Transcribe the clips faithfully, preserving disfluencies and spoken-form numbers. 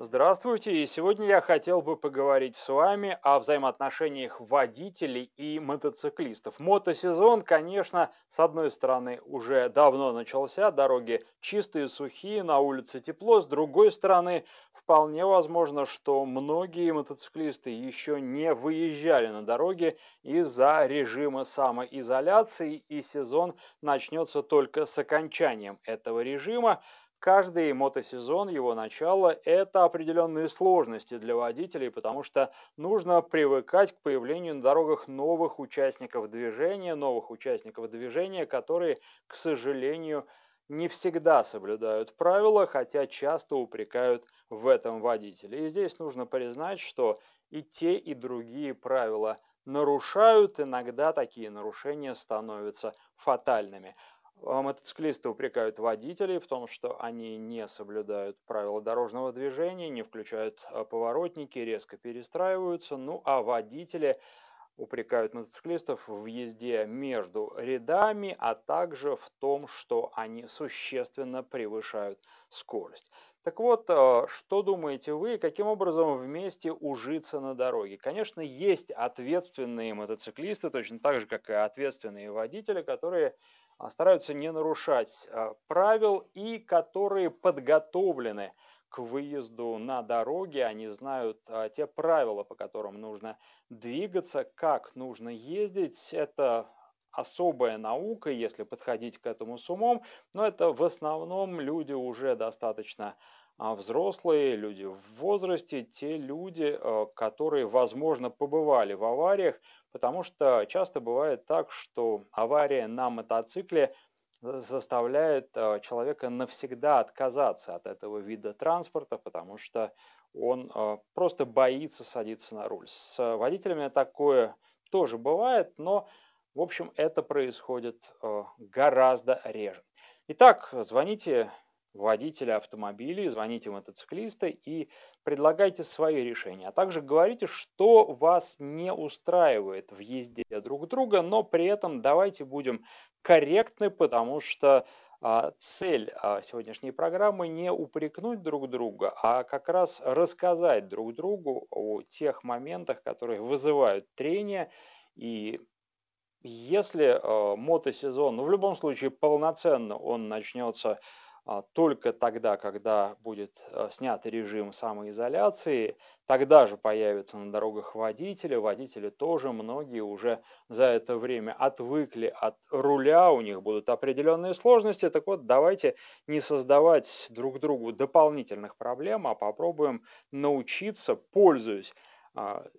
Здравствуйте, и сегодня я хотел бы поговорить с вами о взаимоотношениях водителей и мотоциклистов. Мотосезон, конечно, с одной стороны уже давно начался, дороги чистые, сухие, на улице тепло, с другой стороны вполне возможно, что многие мотоциклисты еще не выезжали на дороги из-за режима самоизоляции, и сезон начнется только с окончанием этого режима. Каждый мотосезон, его начало – это определенные сложности для водителей, потому что нужно привыкать к появлению на дорогах новых участников движения, новых участников движения, которые, к сожалению, не всегда соблюдают правила, хотя часто упрекают в этом водителей. И здесь нужно признать, что и те, и другие правила нарушают, иногда такие нарушения становятся фатальными. Мотоциклисты упрекают водителей в том, что они не соблюдают правила дорожного движения, не включают поворотники, резко перестраиваются. Ну а водители упрекают мотоциклистов в езде между рядами, а также в том, что они существенно превышают скорость. Так вот, что думаете вы, каким образом вместе ужиться на дороге? Конечно, есть ответственные мотоциклисты, точно так же, как и ответственные водители, которые стараются не нарушать правил и которые подготовлены к выезду на дороге, они знают а, те правила, по которым нужно двигаться, как нужно ездить. Это особая наука, если подходить к этому с умом, но это в основном люди уже достаточно а, взрослые, люди в возрасте, те люди, а, которые, возможно, побывали в авариях, потому что часто бывает так, что авария на мотоцикле заставляет человека навсегда отказаться от этого вида транспорта, потому что он просто боится садиться на руль. С водителями такое тоже бывает, но, в общем, это происходит гораздо реже. Итак, звоните водителя автомобилей, звоните мотоциклисты и предлагайте свои решения. А также говорите, что вас не устраивает в езде друг друга, но при этом давайте будем корректны, потому что а, цель а, сегодняшней программы не упрекнуть друг друга, а как раз рассказать друг другу о тех моментах, которые вызывают трения. И если а, мотосезон, ну, в любом случае полноценно он начнется только тогда, когда будет снят режим самоизоляции, тогда же появятся на дорогах водители. Водители тоже многие уже за это время отвыкли от руля, у них будут определенные сложности. Так вот, давайте не создавать друг другу дополнительных проблем, а попробуем научиться, пользуясь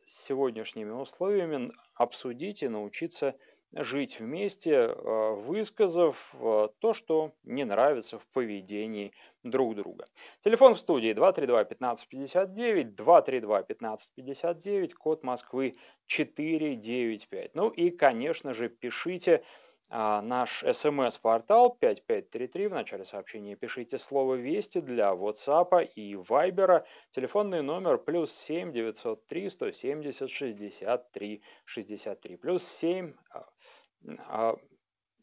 сегодняшними условиями, обсудить и научиться жить вместе, высказав то, что не нравится в поведении друг друга. Телефон в студии два три два пятнадцать пятьдесят девять, два три два пятнадцать пятьдесят девять, код Москвы четыре девять пять. Ну и, конечно же, пишите наш смс-портал пять пять три три. В начале сообщения пишите слово «Вести» для WhatsApp и Viber. Телефонный номер плюс семь девятьсот три сто семьдесят шестьдесят три шестьдесят три. Плюс семь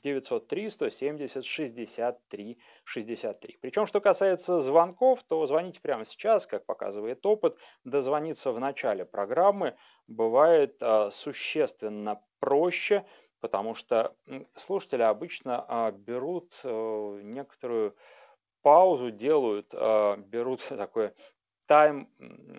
девятьсот три сто семьдесят шестьдесят три шестьдесят три. Причем, что касается звонков, то звоните прямо сейчас, как показывает опыт. Дозвониться в начале программы бывает существенно проще, потому что слушатели обычно берут некоторую паузу, делают, берут такое тайм,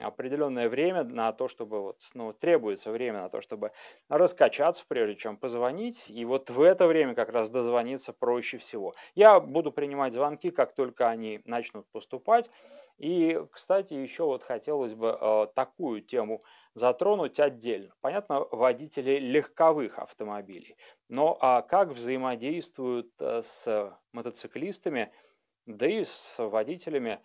определенное время на то, чтобы, вот, ну, требуется время на то, чтобы раскачаться, прежде чем позвонить, и вот в это время как раз дозвониться проще всего. Я буду принимать звонки, как только они начнут поступать. И, кстати, еще вот хотелось бы э, такую тему затронуть отдельно. Понятно, водители легковых автомобилей, но а как взаимодействуют э, с мотоциклистами, да и с водителями,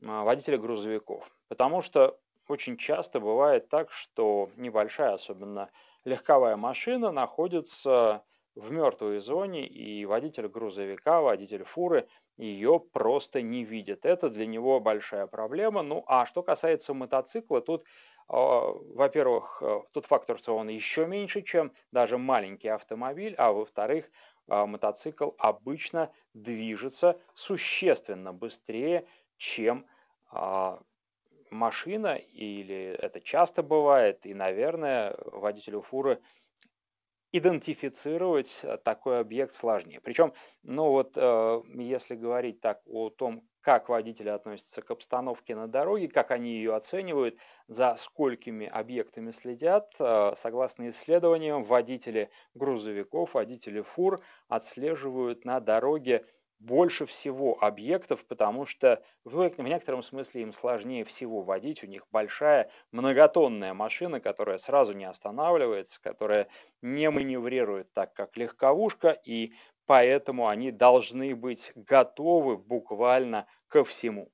э, водители грузовиков? Потому что очень часто бывает так, что небольшая, особенно легковая машина, находится в мертвой зоне, и водитель грузовика, водитель фуры ее просто не видит. Это для него большая проблема. Ну, а что касается мотоцикла, тут, э, во-первых, э, тут фактор, что он еще меньше, чем даже маленький автомобиль, а во-вторых, э, мотоцикл обычно движется существенно быстрее, чем э, машина, или это часто бывает, и, наверное, водителю фуры идентифицировать такой объект сложнее. Причем, ну вот, если говорить так о том, как водители относятся к обстановке на дороге, как они ее оценивают, за сколькими объектами следят, согласно исследованиям, водители грузовиков, водители фур отслеживают на дороге больше всего объектов, потому что в некотором смысле им сложнее всего водить. У них большая многотонная машина, которая сразу не останавливается, которая не маневрирует так, как легковушка, и поэтому они должны быть готовы буквально ко всему.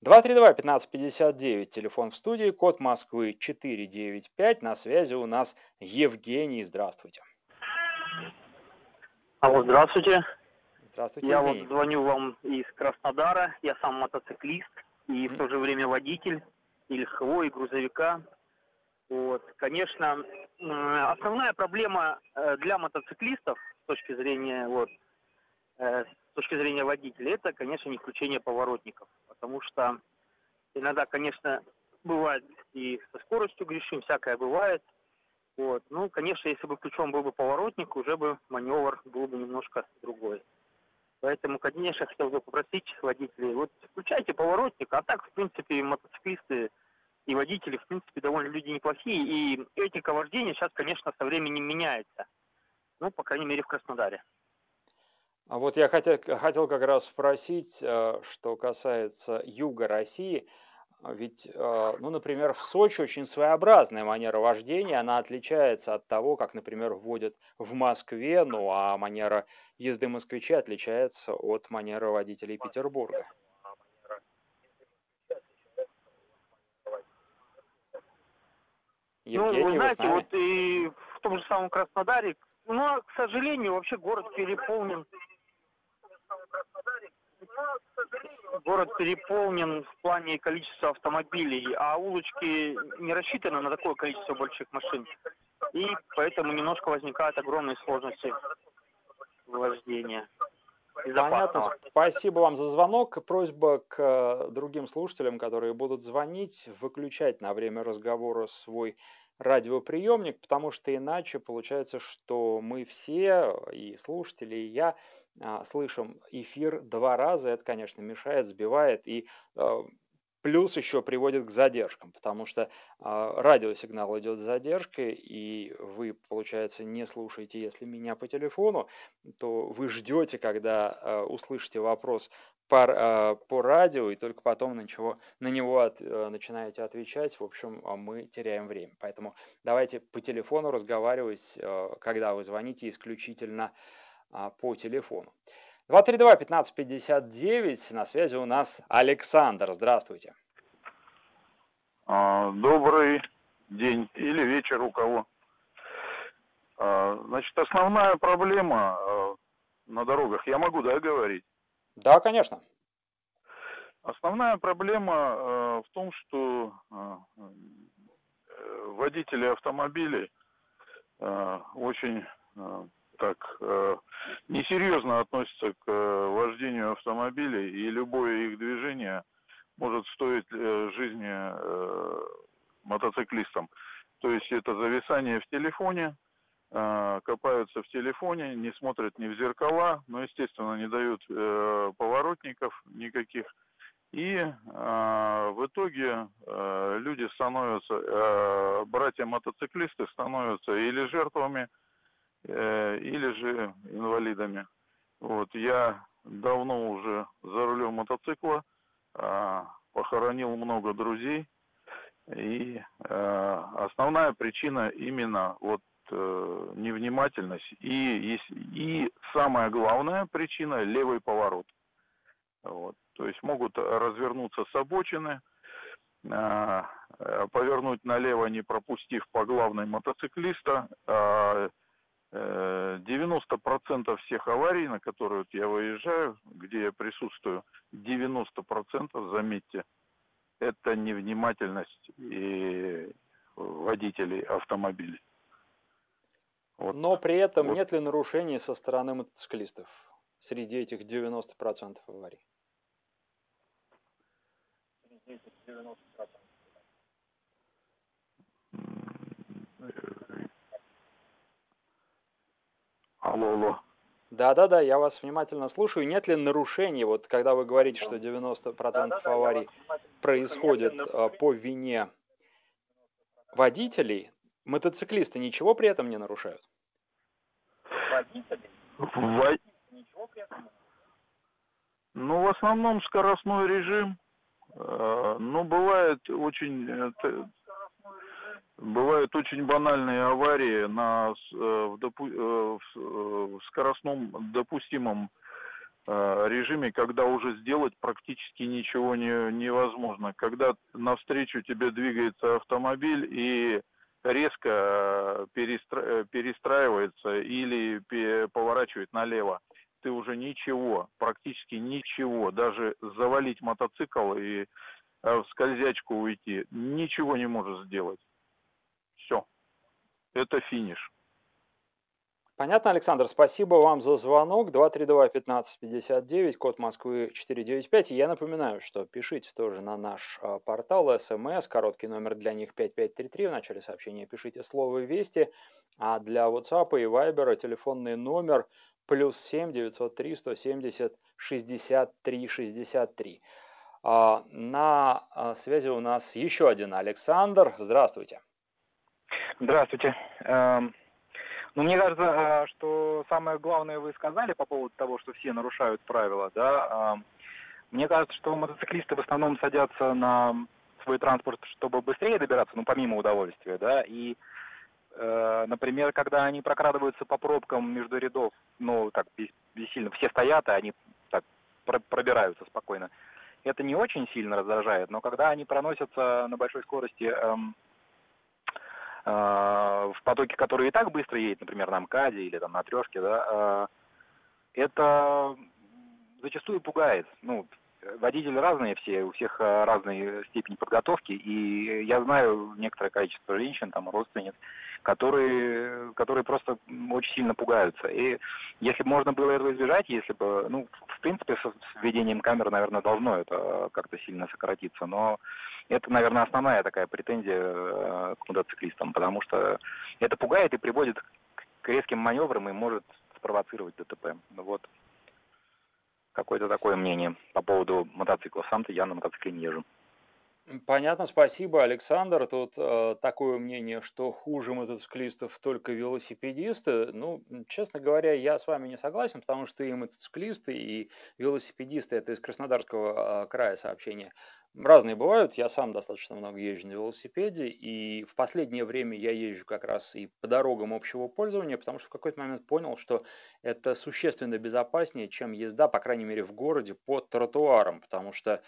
два три два пятнадцать пятьдесят девять, телефон в студии, код Москвы четыре девять пять. На связи у нас Евгений. Здравствуйте. Алло, здравствуйте. Здравствуйте, я Евгений. Вот звоню вам из Краснодара, я сам мотоциклист и mm-hmm. в то же время водитель и легкового, и грузовика. Вот. Конечно, основная проблема для мотоциклистов с точки зрения, вот, с точки зрения водителя, это, конечно, не включение поворотников, потому что иногда, конечно, бывает и со скоростью грешим, всякое бывает. Вот. Ну, конечно, если бы включен был бы поворотник, уже бы маневр был бы немножко другой. Поэтому, конечно, хотел бы попросить водителей, вот включайте поворотник, а так, в принципе, мотоциклисты и водители, в принципе, довольно люди неплохие, и этика вождения сейчас, конечно, со временем меняется, ну, по крайней мере, в Краснодаре. А вот я хотел, хотел как раз спросить, что касается юга России, ведь, ну, например, в Сочи очень своеобразная манера вождения, она отличается от того, как, например, вводят в Москве, ну, а манера езды москвичей отличается от манеры водителей Петербурга. Евгений, ну, вы знаете, вы вот и в том же самом Краснодаре, но, к сожалению, вообще город переполнен... Город переполнен в плане количества автомобилей, а улочки не рассчитаны на такое количество больших машин. И поэтому немножко возникают огромные сложности вождения. Понятно. Спасибо вам за звонок. Просьба к другим слушателям, которые будут звонить, выключать на время разговора свой радиоприемник, потому что иначе получается, что мы все, и слушатели, и я, слышим эфир два раза. Это, конечно, мешает, сбивает и плюс еще приводит к задержкам, потому что радиосигнал идет с задержкой, и вы, получается, не слушаете, если меня по телефону, то вы ждете, когда услышите вопрос по, по радио, и только потом на, чего, на него от, начинаете отвечать. В общем, мы теряем время. Поэтому давайте по телефону разговаривать, когда вы звоните, исключительно по телефону. два три два пятнадцать пятьдесят девять, на связи у нас Александр. Здравствуйте. Добрый день или вечер у кого. Значит, основная проблема на дорогах, я могу, да, говорить? Да, конечно. Основная проблема в том, что водители автомобилей очень... так э, несерьезно относятся к э, вождению автомобилей, и любое их движение может стоить э, жизни э, мотоциклистам. То есть это зависание в телефоне, э, копаются в телефоне, не смотрят ни в зеркала, но, естественно, не дают э, поворотников никаких. И э, в итоге э, люди становятся, э, братья-мотоциклисты становятся или жертвами, или же инвалидами. Вот, я давно уже за рулем мотоцикла, а, похоронил много друзей, и а, основная причина именно вот а, невнимательность, и, и, и самая главная причина — левый поворот. Вот, то есть могут развернуться с обочины, а, повернуть налево, не пропустив по главной мотоциклиста, а, девяносто процентов всех аварий, на которые я выезжаю, где я присутствую, девяносто процентов, заметьте, это невнимательность и водителей автомобилей. Вот. Но при этом вот. Нет ли нарушений со стороны мотоциклистов среди этих девяноста процентов аварий? Да-да-да, я вас внимательно слушаю. Нет ли нарушений, вот когда вы говорите, что девяносто процентов да, аварий да, происходит по вине водителей, мотоциклисты ничего при этом не нарушают? Водители? Вод... Ну, в основном скоростной режим, но бывает очень... Бывают очень банальные аварии на, в, допу, в скоростном допустимом режиме, когда уже сделать практически ничего не, невозможно. Когда навстречу тебе двигается автомобиль и резко перестра, перестраивается или поворачивает налево, ты уже ничего, практически ничего, даже завалить мотоцикл и в скользячку уйти, ничего не можешь сделать. Все. Это финиш. Понятно, Александр. Спасибо вам за звонок. два три два пятнадцать пятьдесят девять, код Москвы четыре девять пять. Я напоминаю, что пишите тоже на наш портал СМС. Короткий номер для них пять пять три три. В начале сообщения пишите слово «Вести». А для WhatsApp и Viber телефонный номер плюс семь девятьсот три сто семьдесят шестьдесят три шестьдесят три. На связи у нас еще один Александр. Здравствуйте. Здравствуйте. Ну, мне кажется, что самое главное вы сказали по поводу того, что все нарушают правила, да. Мне кажется, что мотоциклисты в основном садятся на свой транспорт, чтобы быстрее добираться, ну, помимо удовольствия, да. И, например, когда они прокрадываются по пробкам между рядов, ну, так, бессильно, все стоят, и они так пробираются спокойно. Это не очень сильно раздражает, но когда они проносятся на большой скорости... в потоке, который и так быстро едет, например, на МКАДе или там на Трешке, да, это зачастую пугает. Ну, водители разные все, у всех разные степени подготовки, и я знаю некоторое количество женщин, там, родственниц, которые, которые просто очень сильно пугаются. И если бы можно было этого избежать, если бы, ну, в принципе, с введением камер, наверное, должно это как-то сильно сократиться, но это, наверное, основная такая претензия к мотоциклистам, потому что это пугает и приводит к резким маневрам и может спровоцировать ДТП. Вот какое-то такое мнение по поводу мотоциклов. Сам-то я на мотоцикле не езжу. Понятно, спасибо, Александр. Тут э, такое мнение, что хуже мотоциклистов только велосипедисты. Ну, честно говоря, я с вами не согласен, потому что и мотоциклисты, и велосипедисты, это из Краснодарского э, края сообщения, разные бывают. Я сам достаточно много езжу на велосипеде, и в последнее время я езжу как раз и по дорогам общего пользования, потому что в какой-то момент понял, что это существенно безопаснее, чем езда, по крайней мере, в городе по тротуарам, потому что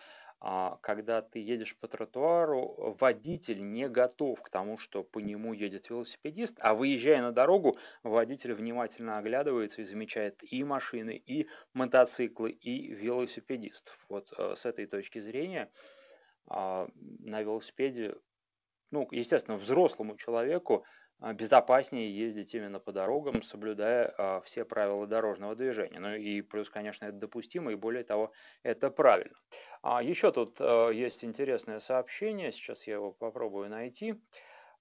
когда ты едешь по тротуару, водитель не готов к тому, что по нему едет велосипедист, а выезжая на дорогу, водитель внимательно оглядывается и замечает и машины, и мотоциклы, и велосипедистов. Вот с этой точки зрения на велосипеде, ну, естественно, взрослому человеку безопаснее ездить именно по дорогам, соблюдая все правила дорожного движения. Ну и плюс, конечно, это допустимо, и более того, это правильно. А еще тут есть интересное сообщение, сейчас я его попробую найти.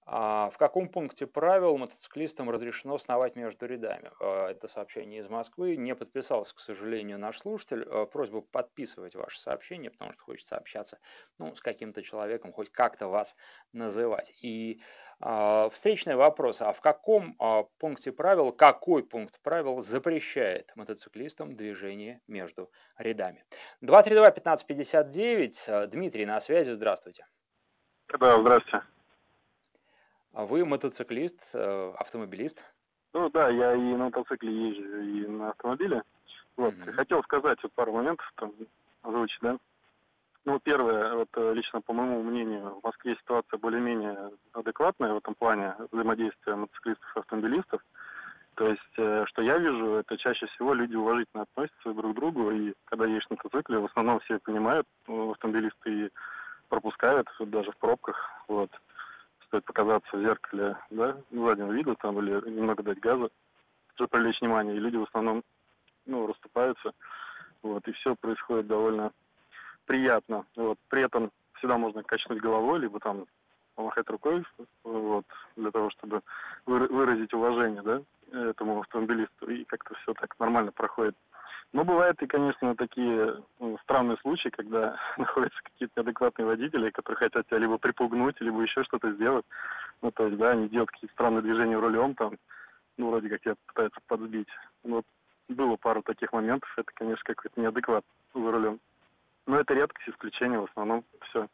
В каком пункте правил мотоциклистам разрешено сновать между рядами? Это сообщение из Москвы. Не подписался, к сожалению, наш слушатель. Просьба подписывать ваше сообщение, потому что хочется общаться, ну, с каким-то человеком, хоть как-то вас называть. И э, встречный вопрос. А в каком э, пункте правил, какой пункт правил запрещает мотоциклистам движение между рядами? два три два пятнадцать пятьдесят девять. Дмитрий на связи. Здравствуйте. Да, здравствуйте. А вы мотоциклист, автомобилист? Ну да, я и на мотоцикле езжу, и на автомобиле. Вот. Mm-hmm. Хотел сказать вот пару моментов, там, озвучить, да. Ну, первое, вот лично по моему мнению, в Москве ситуация более-менее адекватная в этом плане взаимодействия мотоциклистов и автомобилистов. То есть, что я вижу, это чаще всего люди уважительно относятся друг к другу, и когда едешь на мотоцикле, в основном все понимают, автомобилисты и пропускают, даже в пробках, вот. Стоит показаться в зеркале, да, заднего вида там, или немного дать газа, чтобы привлечь внимание. И люди в основном, ну, расступаются, вот, и все происходит довольно приятно. Вот. При этом всегда можно качнуть головой, либо там помахать рукой, вот, для того, чтобы выразить уважение, да, этому автомобилисту, и как-то все так нормально проходит. Но бывают и, конечно, такие странные случаи, когда находятся какие-то неадекватные водители, которые хотят тебя либо припугнуть, либо еще что-то сделать. Ну, то есть, да, они делают какие-то странные движения рулем, там, ну, вроде как тебя пытаются подсбить. Вот было пару таких моментов, это, конечно, какой-то неадекват за рулем. Но это редкость, исключение, в основном все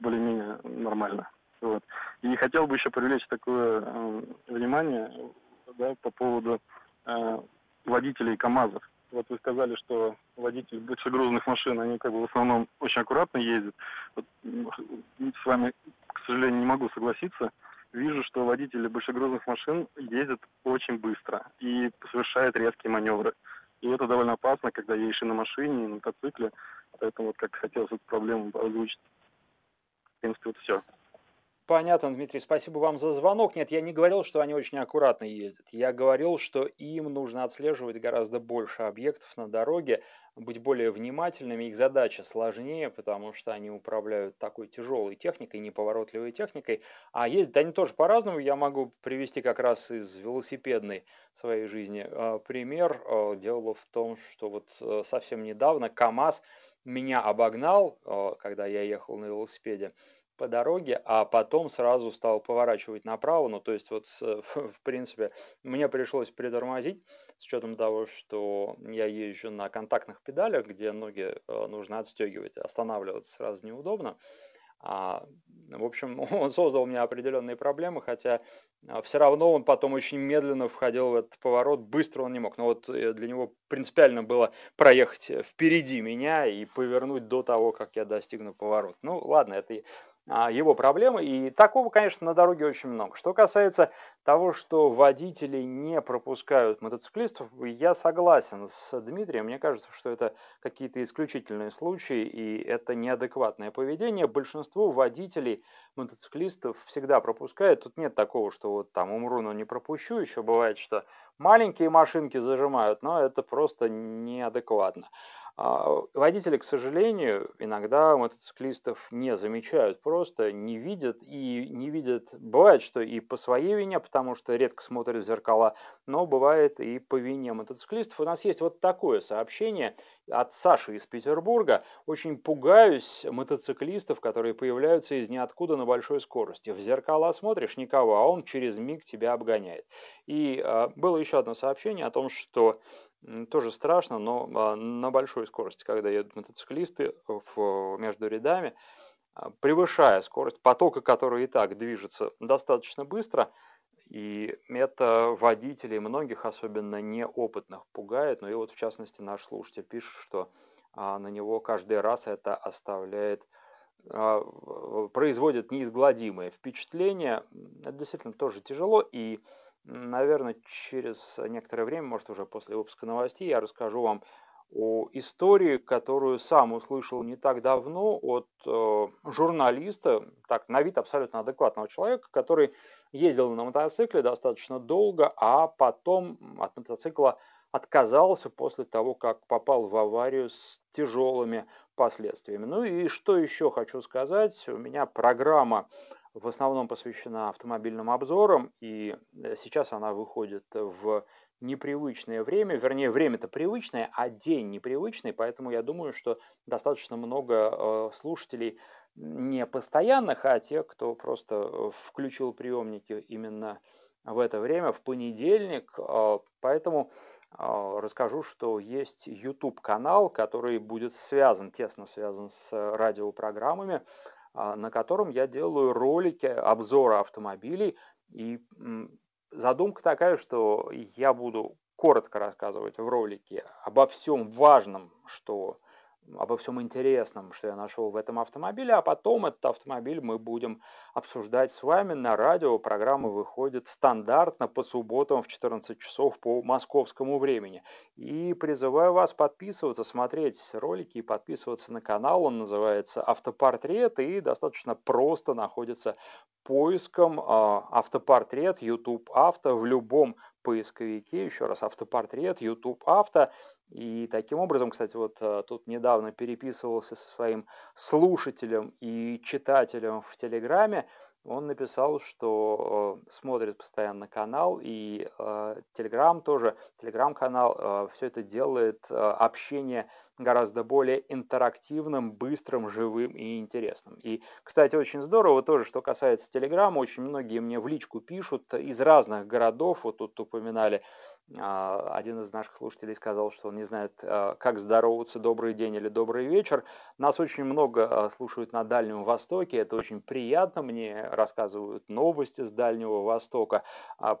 более-менее нормально. Вот. И хотел бы еще привлечь такое э, внимание, да, по поводу э, водителей КАМАЗов. Вот вы сказали, что водители большегрузных машин, они как бы в основном очень аккуратно ездят. Вот, с вами, к сожалению, не могу согласиться. Вижу, что водители большегрузных машин ездят очень быстро и совершают резкие маневры. И это довольно опасно, когда едешь и на машине, и на мотоцикле. Поэтому вот как хотелось эту проблему озвучить. В принципе, вот все. Понятно, Дмитрий, спасибо вам за звонок. Нет, я не говорил, что они очень аккуратно ездят. Я говорил, что им нужно отслеживать гораздо больше объектов на дороге, быть более внимательными. Их задача сложнее, потому что они управляют такой тяжелой техникой, неповоротливой техникой. А ездят они тоже по-разному. Я могу привести как раз из велосипедной своей жизни пример. Дело в том, что вот совсем недавно КАМАЗ меня обогнал, когда я ехал на велосипеде по дороге, а потом сразу стал поворачивать направо. Ну, то есть, вот, в принципе, мне пришлось притормозить, с учетом того, что я езжу на контактных педалях, где ноги нужно отстегивать, останавливаться сразу неудобно. А, в общем, он создал у меня определенные проблемы, хотя все равно он потом очень медленно входил в этот поворот, быстро он не мог. Но вот для него принципиально было проехать впереди меня и повернуть до того, как я достигну поворота. Ну, ладно, это его проблемы, и такого, конечно, на дороге очень много. Что касается того, что водители не пропускают мотоциклистов, я согласен с Дмитрием. Мне кажется, что это какие-то исключительные случаи, и это неадекватное поведение. Большинство водителей мотоциклистов всегда пропускают. Тут нет такого, что вот там умру, но не пропущу. Еще бывает, что маленькие машинки зажимают, но это просто неадекватно. Водители, к сожалению, иногда мотоциклистов не замечают, просто не видят и не видят. Бывает, что и по своей вине, потому что редко смотрят в зеркала, но бывает и по вине мотоциклистов. У нас есть вот такое сообщение от Саши из Петербурга. Очень пугаюсь мотоциклистов, которые появляются из ниоткуда на большой скорости. В зеркала смотришь — никого, а он через миг тебя обгоняет. И э, было еще одно сообщение о том, что тоже страшно, но на большой скорости, когда едут мотоциклисты в, между рядами, превышая скорость потока, который и так движется достаточно быстро, и это водителей многих, особенно неопытных, пугает. Ну и вот в частности наш слушатель пишет, что на него каждый раз это оставляет, производит неизгладимое впечатление. Это действительно тоже тяжело, и наверное, через некоторое время, может, уже после выпуска новостей, я расскажу вам о истории, которую сам услышал не так давно от э, журналиста, так, на вид абсолютно адекватного человека, который ездил на мотоцикле достаточно долго, а потом от мотоцикла отказался после того, как попал в аварию с тяжелыми последствиями. Ну и что еще хочу сказать. У меня программа в основном посвящена автомобильным обзорам, и сейчас она выходит в непривычное время, вернее, время-то привычное, а день непривычный, поэтому я думаю, что достаточно много слушателей не постоянных, а тех, кто просто включил приемники именно в это время, в понедельник, поэтому расскажу, что есть YouTube-канал, который будет связан, тесно связан с радиопрограммами, на котором я делаю ролики, обзоры автомобилей. И задумка такая, что я буду коротко рассказывать в ролике обо всем важном, что, обо всем интересном, что я нашел в этом автомобиле, а потом этот автомобиль мы будем обсуждать с вами на радио. Программа выходит стандартно по субботам в четырнадцать часов по московскому времени. И призываю вас подписываться, смотреть ролики и подписываться на канал. Он называется «Автопортрет» и достаточно просто находится поиском «Автопортрет», YouTube Авто в любом поисковике, еще раз, Автопортрет, YouTube Авто. И таким образом, кстати, вот тут недавно переписывался со своим слушателем и читателем в Телеграме. Он написал, что смотрит постоянно канал, и Телеграм тоже, Телеграм-канал, все это делает общение гораздо более интерактивным, быстрым, живым и интересным. И, кстати, очень здорово тоже, что касается Телеграма, очень многие мне в личку пишут из разных городов. Вот тут упоминали, один из наших слушателей сказал, что он не знает, как здороваться, добрый день или добрый вечер. Нас очень много слушают на Дальнем Востоке, это очень приятно. Мне рассказывают новости с Дальнего Востока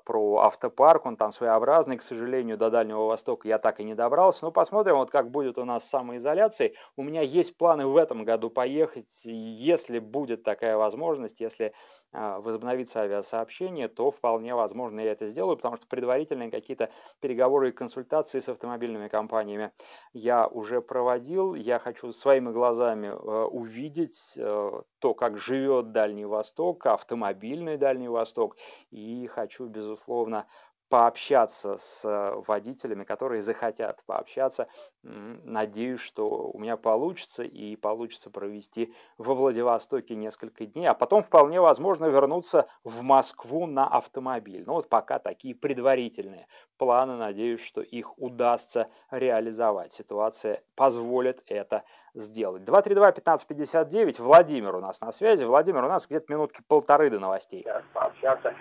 про автопарк, он там своеобразный. К сожалению, до Дальнего Востока я так и не добрался, но посмотрим, вот как будет у нас с самоизоляцией. У меня есть планы в этом году поехать, если будет такая возможность, если возобновится авиасообщение, то вполне возможно я это сделаю, потому что предварительные какие-то переговоры и консультации с автомобильными компаниями я уже проводил. Я хочу своими глазами увидеть то, как живет Дальний Восток, автомобильный Дальний Восток, и хочу, безусловно, пообщаться с водителями, которые захотят пообщаться. Надеюсь, что у меня получится, и получится провести во Владивостоке несколько дней, а потом вполне возможно вернуться в Москву на автомобиль. Ну вот пока такие предварительные планы, надеюсь, что их удастся реализовать. Ситуация позволит это сделать. два три два пятнадцать пятьдесят девять, Владимир у нас на связи. Владимир, у нас где-то минутки полторы до новостей. Пообщаться.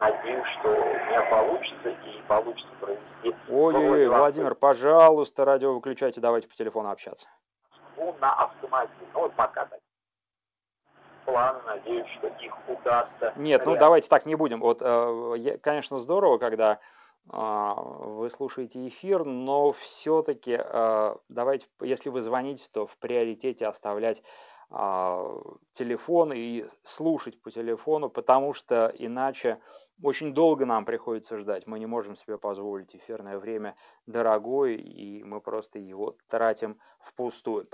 Надеюсь, что у меня получится и получится провести. Ой-ой-ой, Владимир, пожалуйста, радио выключайте, давайте по телефону общаться. На автомобиле, ну вот пока так. План, надеюсь, что их удастся. Нет, ну давайте так не будем. Вот, конечно, здорово, когда вы слушаете эфир, но все-таки давайте, если вы звоните, то в приоритете оставлять телефон и слушать по телефону, потому что иначе очень долго нам приходится ждать. Мы не можем себе позволить. Эфирное время дорогое, и мы просто его тратим впустую.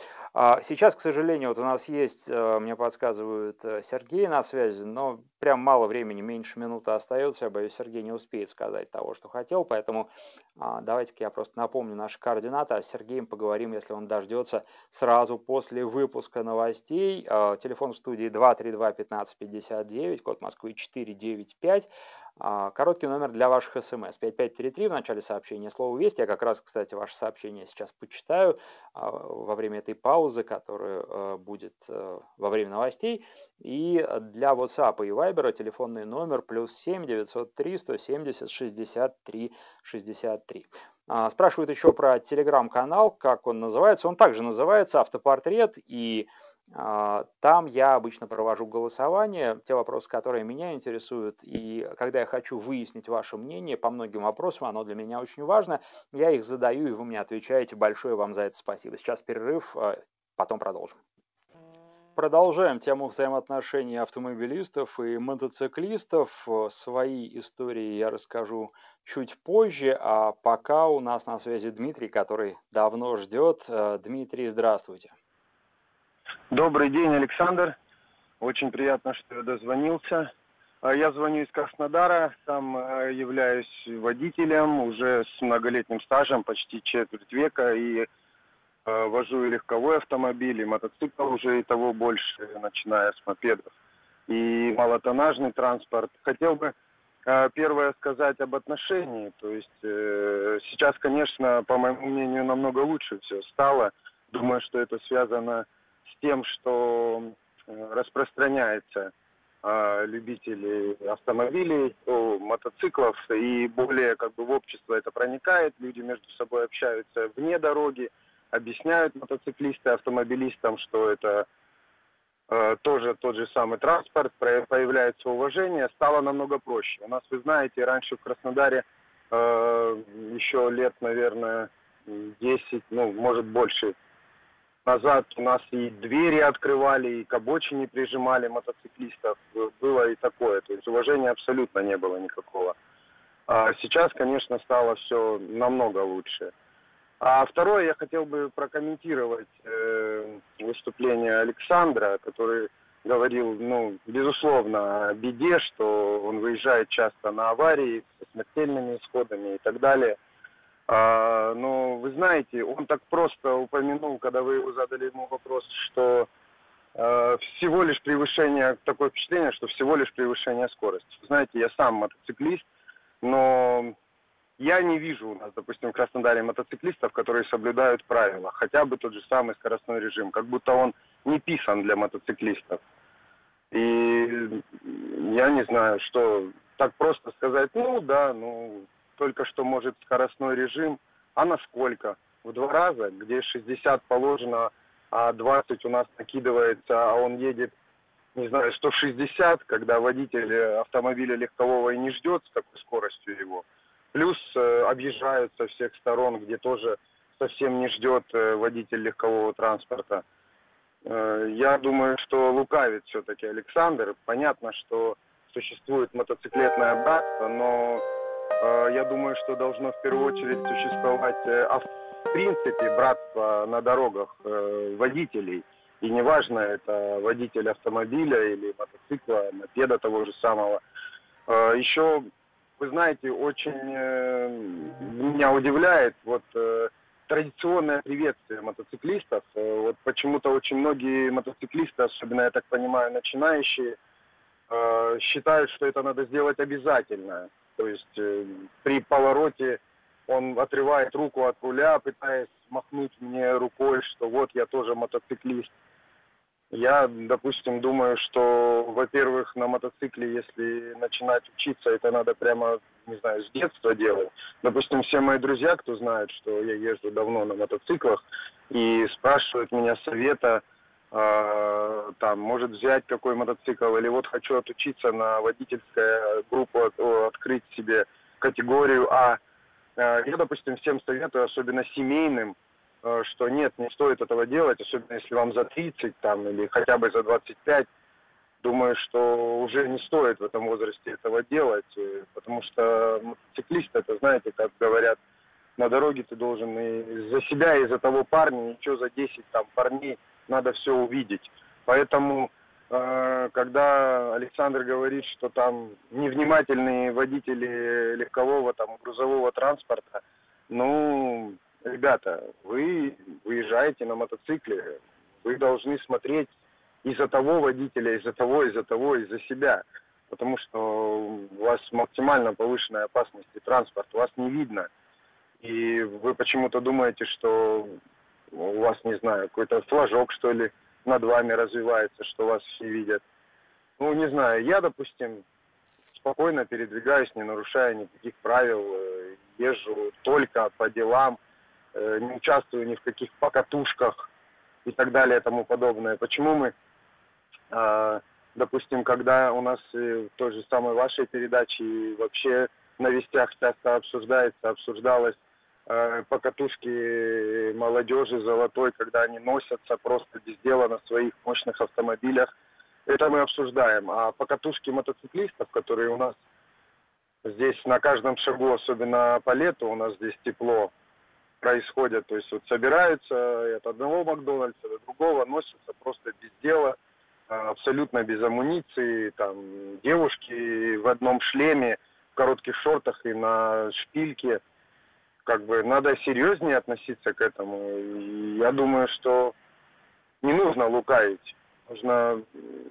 Сейчас, к сожалению, вот у нас есть, мне подсказывают, Сергей на связи, но прям мало времени, меньше минуты остается. Я боюсь, Сергей не успеет сказать того, что хотел, поэтому давайте-ка я просто напомню наши координаты, а с Сергеем поговорим, если он дождется, сразу после выпуска новостей. Телефон в студии два три два пятнадцать пятьдесят девять, код Москвы четыре девять пять. Короткий номер для ваших смс пять пять три три, в начале сообщения слово «Весть». Я как раз, кстати, ваше сообщение сейчас почитаю во время этой паузы, которая будет во время новостей. И для WhatsApp и Viber телефонный номер плюс семь девятьсот три сто семьдесят шестьдесят три шестьдесят три. Спрашивают еще про телеграм-канал, как он называется. Он также называется «Автопортрет», и там я обычно провожу голосование, те вопросы, которые меня интересуют, и когда я хочу выяснить ваше мнение по многим вопросам, оно для меня очень важно, я их задаю, и вы мне отвечаете. Большое вам за это спасибо. Сейчас перерыв, потом продолжим. Продолжаем тему взаимоотношений автомобилистов и мотоциклистов. Свои истории я расскажу чуть позже, а пока у нас на связи Дмитрий, который давно ждет. Дмитрий, здравствуйте. Добрый день, Александр. Очень приятно, что я дозвонился. Я звоню из Краснодара, там являюсь водителем уже с многолетним стажем, почти четверть века, и вожу и легковой автомобиль, и мотоцикл уже и того больше, начиная с мопедов, и малотоннажный транспорт. Хотел бы первое сказать об отношении. То есть сейчас, конечно, по моему мнению, намного лучше все стало. Думаю, что это связано с тем, что распространяется э, любители автомобилей, о, мотоциклов, и более как бы в общество это проникает, люди между собой общаются вне дороги, объясняют мотоциклисты автомобилистам, что это э, тоже тот же самый транспорт, появляется уважение, стало намного проще. У нас, вы знаете, раньше в Краснодаре э, еще лет, наверное, десять, ну, может, больше назад у нас и двери открывали, и к обочине прижимали мотоциклистов. Было и такое. То есть уважения абсолютно не было никакого. А сейчас, конечно, стало все намного лучше. А второе, я хотел бы прокомментировать э, выступление Александра, который говорил, ну, безусловно, о беде, что он выезжает часто на аварии с смертельными исходами и так далее. А, но вы знаете, он так просто упомянул, когда вы его задали ему вопрос, что а, всего лишь превышение, такое впечатление, что всего лишь превышение скорости. Вы знаете, я сам мотоциклист, но я не вижу у нас, допустим, в Краснодаре мотоциклистов, которые соблюдают правила, хотя бы тот же самый скоростной режим, как будто он не писан для мотоциклистов. И я не знаю, что так просто сказать, ну да, ну только что может скоростной режим, а насколько? В два раза, где шестьдесят положено, а двадцать у нас накидывается, а он едет, не знаю, сто шестьдесят, когда водитель автомобиля легкового и не ждет с такой скоростью его. Плюс э, объезжают со всех сторон, где тоже совсем не ждет э, водитель легкового транспорта. Э, я думаю, что лукавит все-таки Александр. Понятно, что существует мотоциклетное братство, но э, я думаю, что должно в первую очередь существовать э, а в принципе братство на дорогах э, водителей. И неважно, это водитель автомобиля или мотоцикла, мопеда того же самого. Э, еще... Вы знаете, очень э, меня удивляет вот э, традиционное приветствие мотоциклистов. Э, вот почему-то очень многие мотоциклисты, особенно, я так понимаю, начинающие, э, считают, что это надо сделать обязательно. То есть э, при повороте он отрывает руку от руля, пытаясь махнуть мне рукой, что вот я тоже мотоциклист. Я, допустим, думаю, что, во-первых, на мотоцикле, если начинать учиться, это надо прямо, не знаю, с детства делать. Допустим, все мои друзья, кто знает, что я езжу давно на мотоциклах, и спрашивают меня совета, э, там, может взять какой мотоцикл, или вот хочу отучиться на водительскую группу, от, открыть себе категорию А. Э, я, допустим, всем советую, особенно семейным, что нет, не стоит этого делать, особенно если вам за тридцать там, или хотя бы за двадцать пять. Думаю, что уже не стоит в этом возрасте этого делать, потому что мотоциклист, это, знаете, как говорят, на дороге ты должен и за себя, и за того парня, ничего за десять там, парней, надо все увидеть. Поэтому, когда Александр говорит, что там невнимательные водители легкового, там, грузового транспорта, ну... Ребята, вы выезжаете на мотоцикле, вы должны смотреть и за того водителя, и за того, и за того, и за себя. Потому что у вас максимально повышенная опасность и транспорт, вас не видно. И вы почему-то думаете, что у вас, не знаю, какой-то флажок, что ли, над вами развивается, что вас все видят. Ну, не знаю, я, допустим, спокойно передвигаюсь, не нарушая никаких правил, езжу только по делам, не участвую ни в каких покатушках и так далее и тому подобное. Почему мы, допустим, когда у нас в той же самой вашей передаче и вообще на вестях часто обсуждается, обсуждалось покатушки молодежи золотой, когда они носятся просто без дела на своих мощных автомобилях, это мы обсуждаем. А покатушки мотоциклистов, которые у нас здесь на каждом шагу, особенно по лету, у нас здесь тепло, происходят, то есть вот собираются от одного Макдональдса до другого, носятся просто без дела, абсолютно без амуниции, там девушки в одном шлеме, в коротких шортах и на шпильке, как бы надо серьезнее относиться к этому. И я думаю, что не нужно лукавить, нужно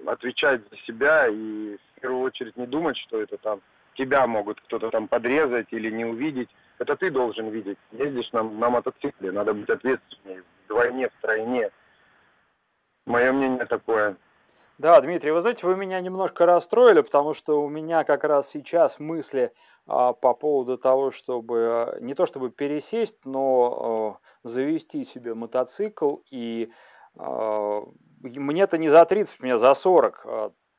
отвечать за себя и в первую очередь не думать, что это там тебя могут кто-то там подрезать или не увидеть. Это ты должен видеть. Ездишь на, на мотоцикле, надо быть ответственнее, вдвойне, втройне. Мое мнение такое. Да, Дмитрий, вы знаете, вы меня немножко расстроили, потому что у меня как раз сейчас мысли а, по поводу того, чтобы не то чтобы пересесть, но а, завести себе мотоцикл. И а, мне-то не за тридцать, мне за сорок.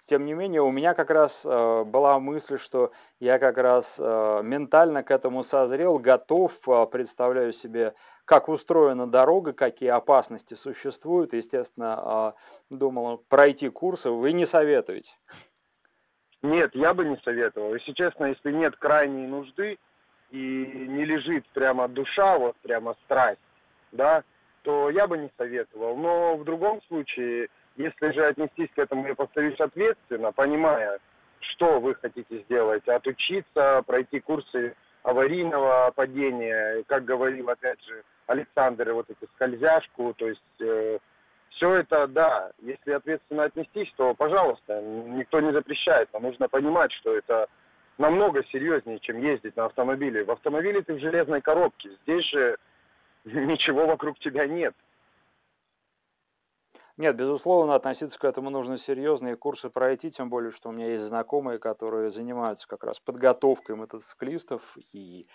Тем не менее, у меня как раз э, была мысль, что я как раз э, ментально к этому созрел, готов, э, представляю себе, как устроена дорога, какие опасности существуют. Естественно, э, думал пройти курсы. Вы не советуете? Нет, я бы не советовал. Если честно, если нет крайней нужды и не лежит прямо душа, вот прямо страсть, да, то я бы не советовал. Но в другом случае... Если же отнестись к этому, я повторюсь, ответственно, понимая, что вы хотите сделать? Отучиться, пройти курсы аварийного падения, как говорил, опять же, Александр, вот эту скользяшку, то есть э, все это, да, если ответственно отнестись, то, пожалуйста, никто не запрещает, но нужно понимать, что это намного серьезнее, чем ездить на автомобиле. В автомобиле ты в железной коробке, здесь же ничего вокруг тебя нет. Нет, безусловно, относиться к этому нужно серьезно и курсы пройти, тем более, что у меня есть знакомые, которые занимаются как раз подготовкой мотоциклистов, и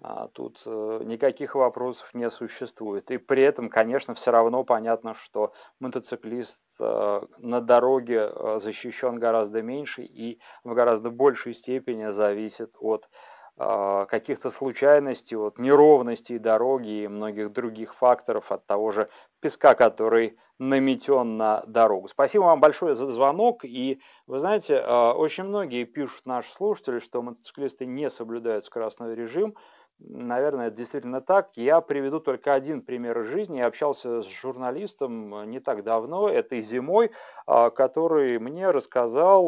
а, тут а, никаких вопросов не существует. И при этом, конечно, все равно понятно, что мотоциклист а, на дороге а, защищен гораздо меньше и в гораздо большей степени зависит от каких-то случайностей, от неровностей дороги и многих других факторов, от того же песка, который наметен на дорогу. Спасибо вам большое за звонок. И вы знаете, очень многие пишут наши слушатели, что мотоциклисты не соблюдают скоростной режим. Наверное, это действительно так. Я приведу только один пример из жизни. Я общался с журналистом не так давно, этой зимой, который мне рассказал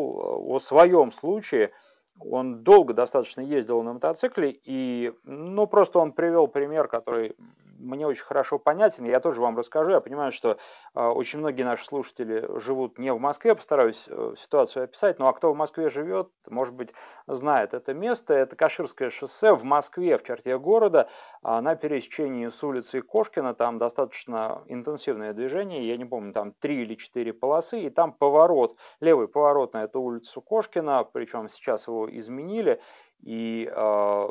о своем случае. Он долго достаточно ездил на мотоцикле, и, ну, просто он привел пример, который мне очень хорошо понятен, я тоже вам расскажу. Я понимаю, что э, очень многие наши слушатели живут не в Москве, я постараюсь э, ситуацию описать, ну, а кто в Москве живет, может быть, знает это место. Это Каширское шоссе в Москве, в черте города, э, на пересечении с улицей Кошкина, там достаточно интенсивное движение, я не помню, там три или четыре полосы, и там поворот, левый поворот на эту улицу Кошкина, причем сейчас его изменили, и, э,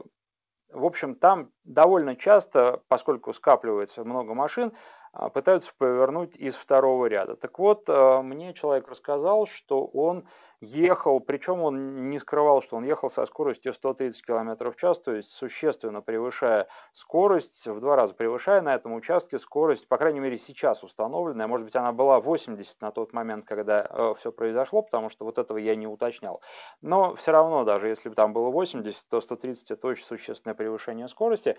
в общем, там довольно часто, поскольку скапливается много машин, э, пытаются повернуть из второго ряда. Так вот, э, мне человек рассказал, что он ехал, причем он не скрывал, что он ехал со скоростью сто тридцать километров в час, то есть существенно превышая скорость, в два раза превышая на этом участке скорость, по крайней мере сейчас установленная, может быть она была восемьдесят на тот момент, когда э, все произошло, потому что вот этого я не уточнял. Но все равно, даже если бы там было восемьдесят, то сто тридцать это очень существенное превышение скорости.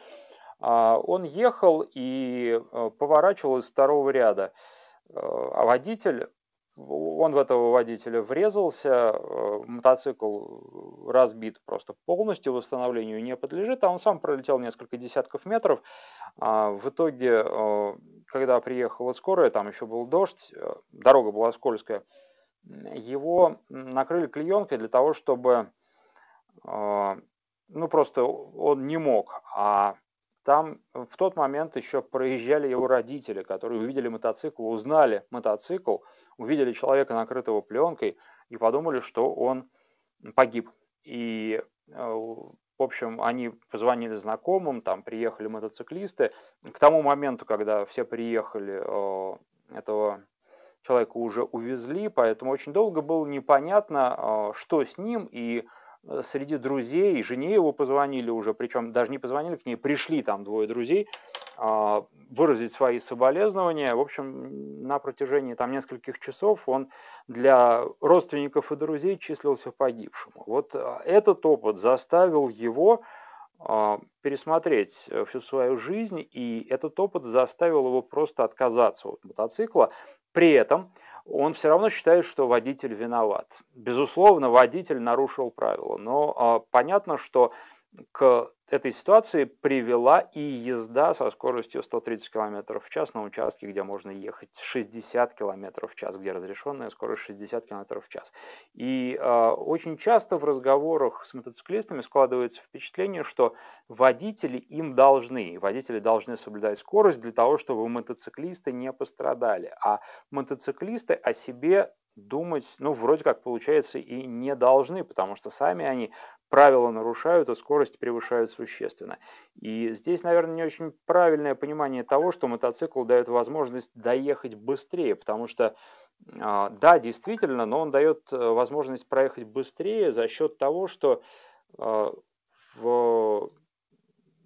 Э, он ехал и э, поворачивал из второго ряда, э, а водитель... Он в этого водителя врезался, мотоцикл разбит просто полностью, восстановлению не подлежит, а он сам пролетел несколько десятков метров. В итоге, когда приехала скорая, там еще был дождь, дорога была скользкая, его накрыли клеенкой для того, чтобы... Ну, просто он не мог, а... Там в тот момент еще проезжали его родители, которые увидели мотоцикл, узнали мотоцикл, увидели человека, накрытого пленкой, и подумали, что он погиб. И, в общем, они позвонили знакомым, там приехали мотоциклисты. К тому моменту, когда все приехали, этого человека уже увезли, поэтому очень долго было непонятно, что с ним, и... Среди друзей, жене его позвонили уже, причем даже не позвонили к ней, пришли там двое друзей выразить свои соболезнования. В общем, на протяжении там нескольких часов он для родственников и друзей числился погибшим. Вот этот опыт заставил его пересмотреть всю свою жизнь, и этот опыт заставил его просто отказаться от мотоцикла. При этом он все равно считает, что водитель виноват. Безусловно, водитель нарушил правила, но э, понятно, что к этой ситуации привела и езда со скоростью сто тридцать километров в час на участке, где можно ехать шестьдесят километров в час, где разрешенная скорость шестьдесят километров в час. И э, очень часто в разговорах с мотоциклистами складывается впечатление, что водители им должны, водители должны соблюдать скорость для того, чтобы мотоциклисты не пострадали, а мотоциклисты о себе думать, ну, вроде как получается, и не должны, потому что сами они правила нарушают, а скорость превышают существенно. И здесь, наверное, не очень правильное понимание того, что мотоцикл дает возможность доехать быстрее, потому что, да, действительно, но он дает возможность проехать быстрее за счет того, что в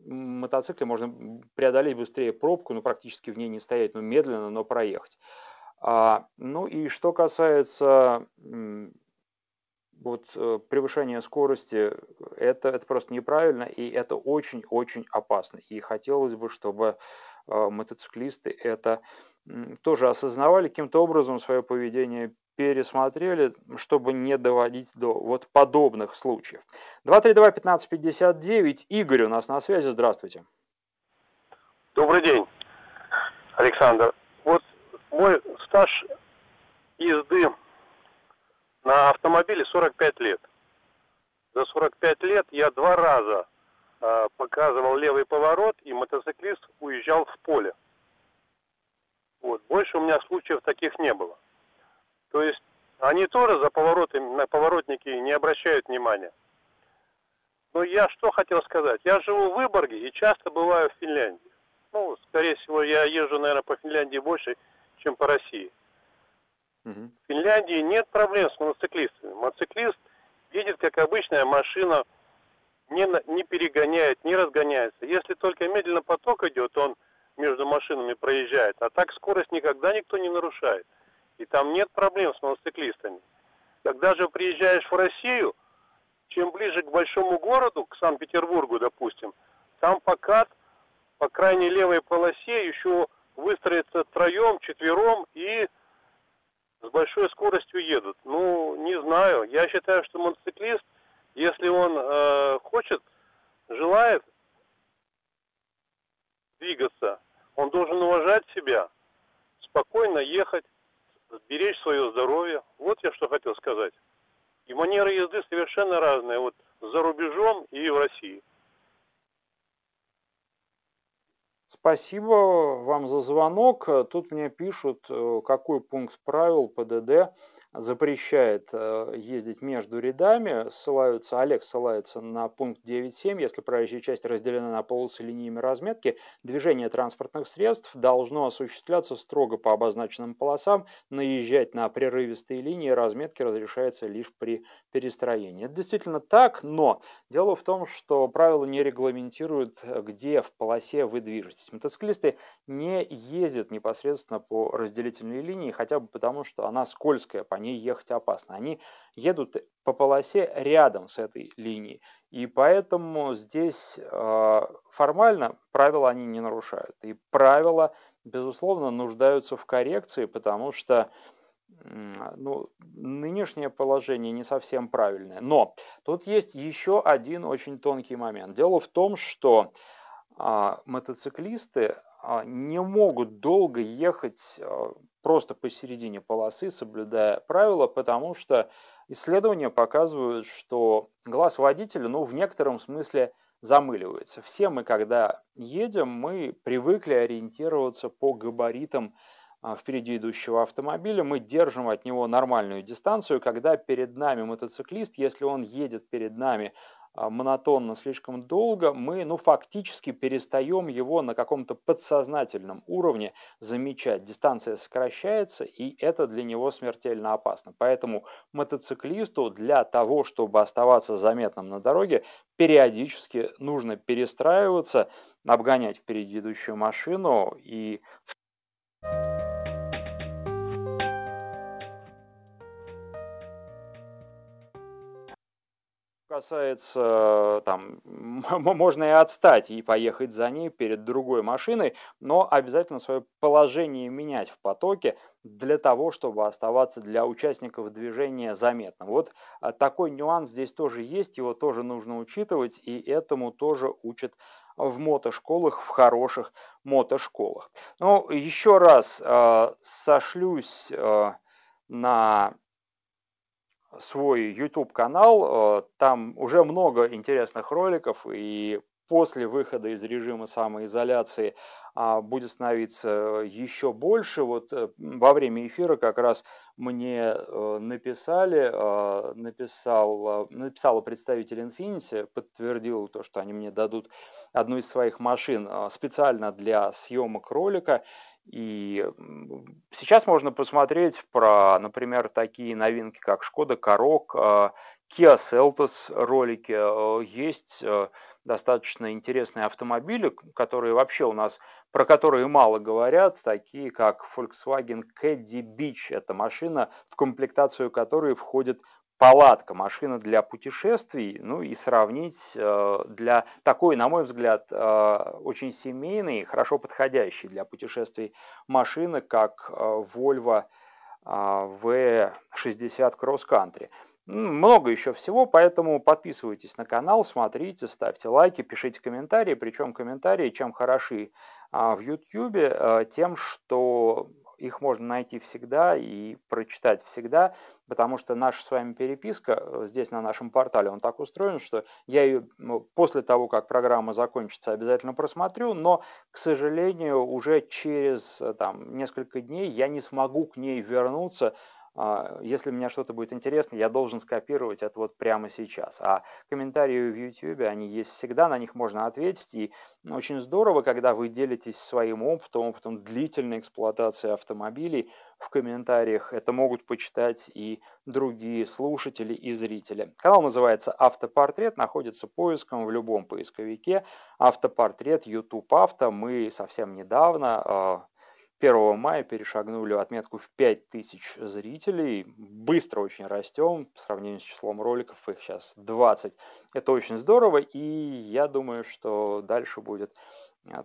мотоцикле можно преодолеть быстрее пробку, ну, практически в ней не стоять, ну, медленно, но проехать. А, ну и что касается вот, превышения скорости, это, это просто неправильно, и это очень-очень опасно. И хотелось бы, чтобы мотоциклисты это тоже осознавали, каким-то образом свое поведение пересмотрели, чтобы не доводить до вот подобных случаев. два три два пятнадцать пятьдесят девять. Игорь у нас на связи. Здравствуйте. Добрый день, Александр. Вот мой стаж езды на автомобиле сорок пять лет. За сорок пять лет я два раза э, показывал левый поворот, и мотоциклист уезжал в поле. Вот. Больше у меня случаев таких не было. То есть они тоже за поворотами, на поворотники не обращают внимания. Но я что хотел сказать. Я живу в Выборге и часто бываю в Финляндии. Ну, скорее всего, я езжу, наверное, по Финляндии больше, чем по России. Угу. В Финляндии нет проблем с мотоциклистами. Мотоциклист едет, как обычная машина, не, не перегоняет, не разгоняется. Если только медленно поток идет, он между машинами проезжает. А так скорость никогда никто не нарушает. И там нет проблем с мотоциклистами. Когда же приезжаешь в Россию, чем ближе к большому городу, к Санкт-Петербургу, допустим, там покат по крайней левой полосе еще выстроится троем, четвером и с большой скоростью едут. Ну, не знаю. Я считаю, что мотоциклист, если он э, хочет, желает двигаться, он должен уважать себя, спокойно ехать, беречь свое здоровье. Вот я что хотел сказать. И манеры езды совершенно разные. Вот за рубежом и в России. Спасибо вам за звонок. Тут мне пишут, какой пункт правил ПДД запрещает ездить между рядами. Ссылаются, Олег ссылается на пункт девять точка семь. Если проезжая часть разделена на полосы линиями разметки, движение транспортных средств должно осуществляться строго по обозначенным полосам. Наезжать на прерывистые линии разметки разрешается лишь при перестроении. Это действительно так, но дело в том, что правила не регламентируют, где в полосе вы движетесь. Мотоциклисты не ездят непосредственно по разделительной линии, хотя бы потому, что она скользкая, по ней ехать опасно. Они едут по полосе рядом с этой линией. И поэтому здесь э, формально правила они не нарушают. И правила, безусловно, нуждаются в коррекции, потому что ну, нынешнее положение не совсем правильное. Но тут есть еще один очень тонкий момент. Дело в том, что э, мотоциклисты э, не могут долго ехать э, просто посередине полосы, соблюдая правила, потому что исследования показывают, что глаз водителя, ну, в некотором смысле замыливается. Все мы, когда едем, мы привыкли ориентироваться по габаритам впереди идущего автомобиля, мы держим от него нормальную дистанцию. Когда перед нами мотоциклист, если он едет перед нами монотонно слишком долго, мы, ну, фактически перестаем его на каком-то подсознательном уровне замечать. Дистанция сокращается, и это для него смертельно опасно. Поэтому мотоциклисту для того, чтобы оставаться заметным на дороге, периодически нужно перестраиваться, обгонять впереди идущую машину и... Касается, там, можно и отстать и поехать за ней перед другой машиной, но обязательно свое положение менять в потоке для того, чтобы оставаться для участников движения заметным. Вот такой нюанс здесь тоже есть, его тоже нужно учитывать, и этому тоже учат в мотошколах, в хороших мотошколах. Ну, еще раз э, сошлюсь э, на... свой YouTube-канал, там уже много интересных роликов, и после выхода из режима самоизоляции будет становиться еще больше. Вот во время эфира как раз мне написали, написал, написала представитель Infinix, подтвердила то, что они мне дадут одну из своих машин специально для съемок ролика. И сейчас можно посмотреть про, например, такие новинки, как Skoda Karoq, Kia Seltos ролики. Есть достаточно интересные автомобили, которые вообще у нас, про которые мало говорят, такие как Volkswagen Caddy Beach. Это машина, в комплектацию которой входит палатка, машина для путешествий, ну и сравнить для такой, на мой взгляд, очень семейной, хорошо подходящей для путешествий машины, как Volvo ви шестьдесят Cross Country. Много еще всего, поэтому подписывайтесь на канал, смотрите, ставьте лайки, пишите комментарии. Причем комментарии, чем хороши в YouTube, тем, что их можно найти всегда и прочитать всегда, потому что наша с вами переписка здесь на нашем портале, он так устроен, что я ее после того, как программа закончится, обязательно просмотрю, но, к сожалению, уже через там, несколько дней я не смогу к ней вернуться. Если мне что-то будет интересно, я должен скопировать это вот прямо сейчас. А комментарии в YouTube, они есть всегда, на них можно ответить. И очень здорово, когда вы делитесь своим опытом, опытом длительной эксплуатации автомобилей в комментариях. Это могут почитать и другие слушатели и зрители. Канал называется «Автопортрет», находится поиском в любом поисковике. «Автопортрет», YouTube Авто. Мы совсем недавно... первого мая перешагнули отметку в пять тысяч зрителей. Быстро очень растем. По сравнению с числом роликов их сейчас двадцать. Это очень здорово. И я думаю, что дальше будет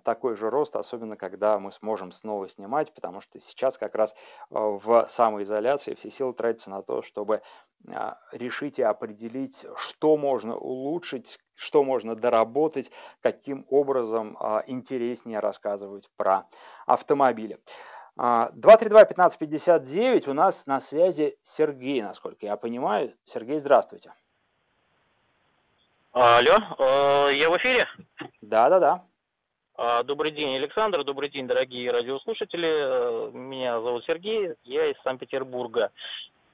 такой же рост, особенно когда мы сможем снова снимать, потому что сейчас как раз в самоизоляции все силы тратятся на то, чтобы решить и определить, что можно улучшить, что можно доработать, каким образом интереснее рассказывать про автомобили. два три два пятнадцать пятьдесят девять у нас на связи Сергей, насколько я понимаю. Сергей, здравствуйте. Алло, я в эфире? Да, да, да. Добрый день, Александр, добрый день, дорогие радиослушатели. Меня зовут Сергей, я из Санкт-Петербурга.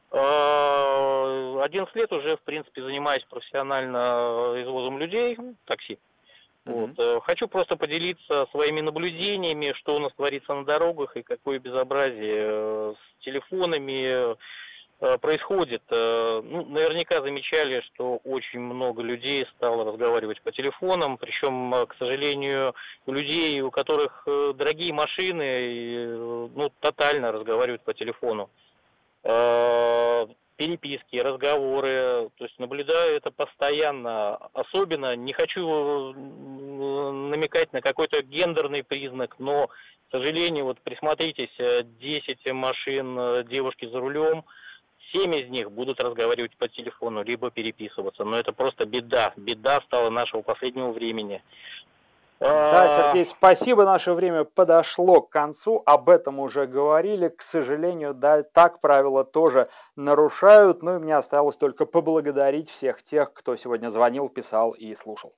одиннадцать лет уже, в принципе, занимаюсь профессионально извозом людей, такси. Mm-hmm. Вот. Хочу просто поделиться своими наблюдениями, что у нас творится на дорогах и какое безобразие с телефонами происходит. Ну, наверняка замечали, что очень много людей стало разговаривать по телефонам, причем, к сожалению, у людей, у которых дорогие машины, ну, тотально разговаривают по телефону. Переписки, разговоры, то есть наблюдаю это постоянно. Особенно не хочу намекать на какой-то гендерный признак, но, к сожалению, вот присмотритесь, десять машин девушки за рулем, семь из них будут разговаривать по телефону, либо переписываться. Но это просто беда. Беда стала нашего последнего времени. Да, Сергей, спасибо. Наше время подошло к концу. Об этом уже говорили. К сожалению, да, так правила тоже нарушают. Ну и мне осталось только поблагодарить всех тех, кто сегодня звонил, писал и слушал.